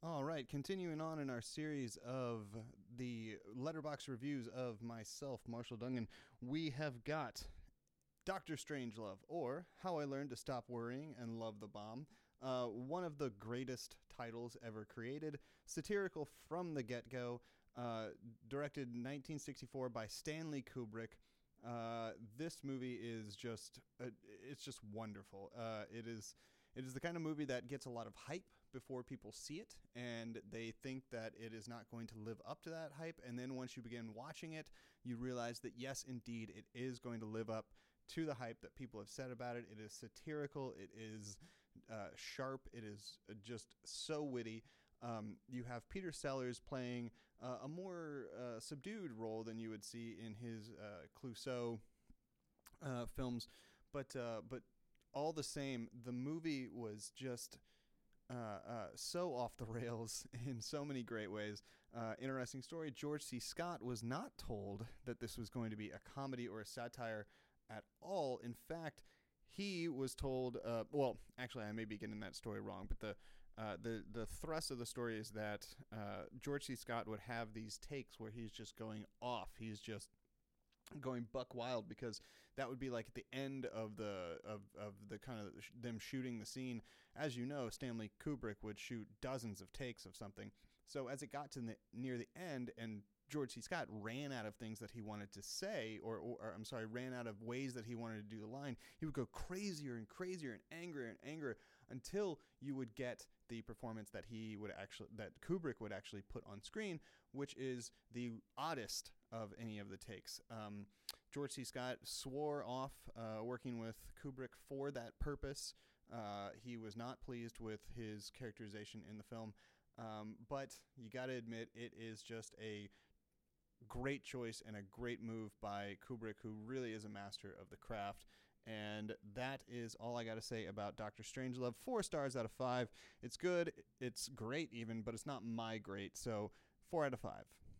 All right, continuing on in our series of the letterbox reviews of myself, Marshall Dungan, we have got Doctor Strangelove, or How I Learned to Stop Worrying and Love the Bomb, one of the greatest titles ever created, satirical from the get-go, directed 1964 by Stanley Kubrick. This movie is just, it's just wonderful. It is the kind of movie that gets a lot of hype before people see it, and they think that it is not going to live up to that hype. And then once you begin watching it, you realize that, yes, indeed, it is going to live up to the hype that people have said about it. It is satirical. It is sharp. It is just so witty. You have Peter Sellers playing a more subdued role than you would see in his Clouseau films. But all the same, the movie was just so off the rails in so many great ways. Interesting story. George C. Scott was not told that this was going to be a comedy or a satire at all. In fact, he was told, well, actually, I may be getting that story wrong, but the thrust of the story is that George C. Scott would have these takes where he's just going off. He's just going buck wild, because that would be like at the end of the kind of them shooting the scene. As you know, Stanley Kubrick would shoot dozens of takes of something. So as it got to near the end, and George C. Scott ran out of things that he wanted to say, or ran out of ways that he wanted to do the line, he would go crazier and crazier and angrier until you would get the performance that that Kubrick would actually put on screen, which is the oddest of any of the takes. George C. Scott swore off working with Kubrick for that purpose. He was not pleased with his characterization in the film, but you got to admit, it is just a great choice and a great move by Kubrick, who really is a master of the craft. And that is all I got to say about Dr. Strangelove. 4 stars out of 5. It's good. It's great even, but it's not my great. So 4 out of 5.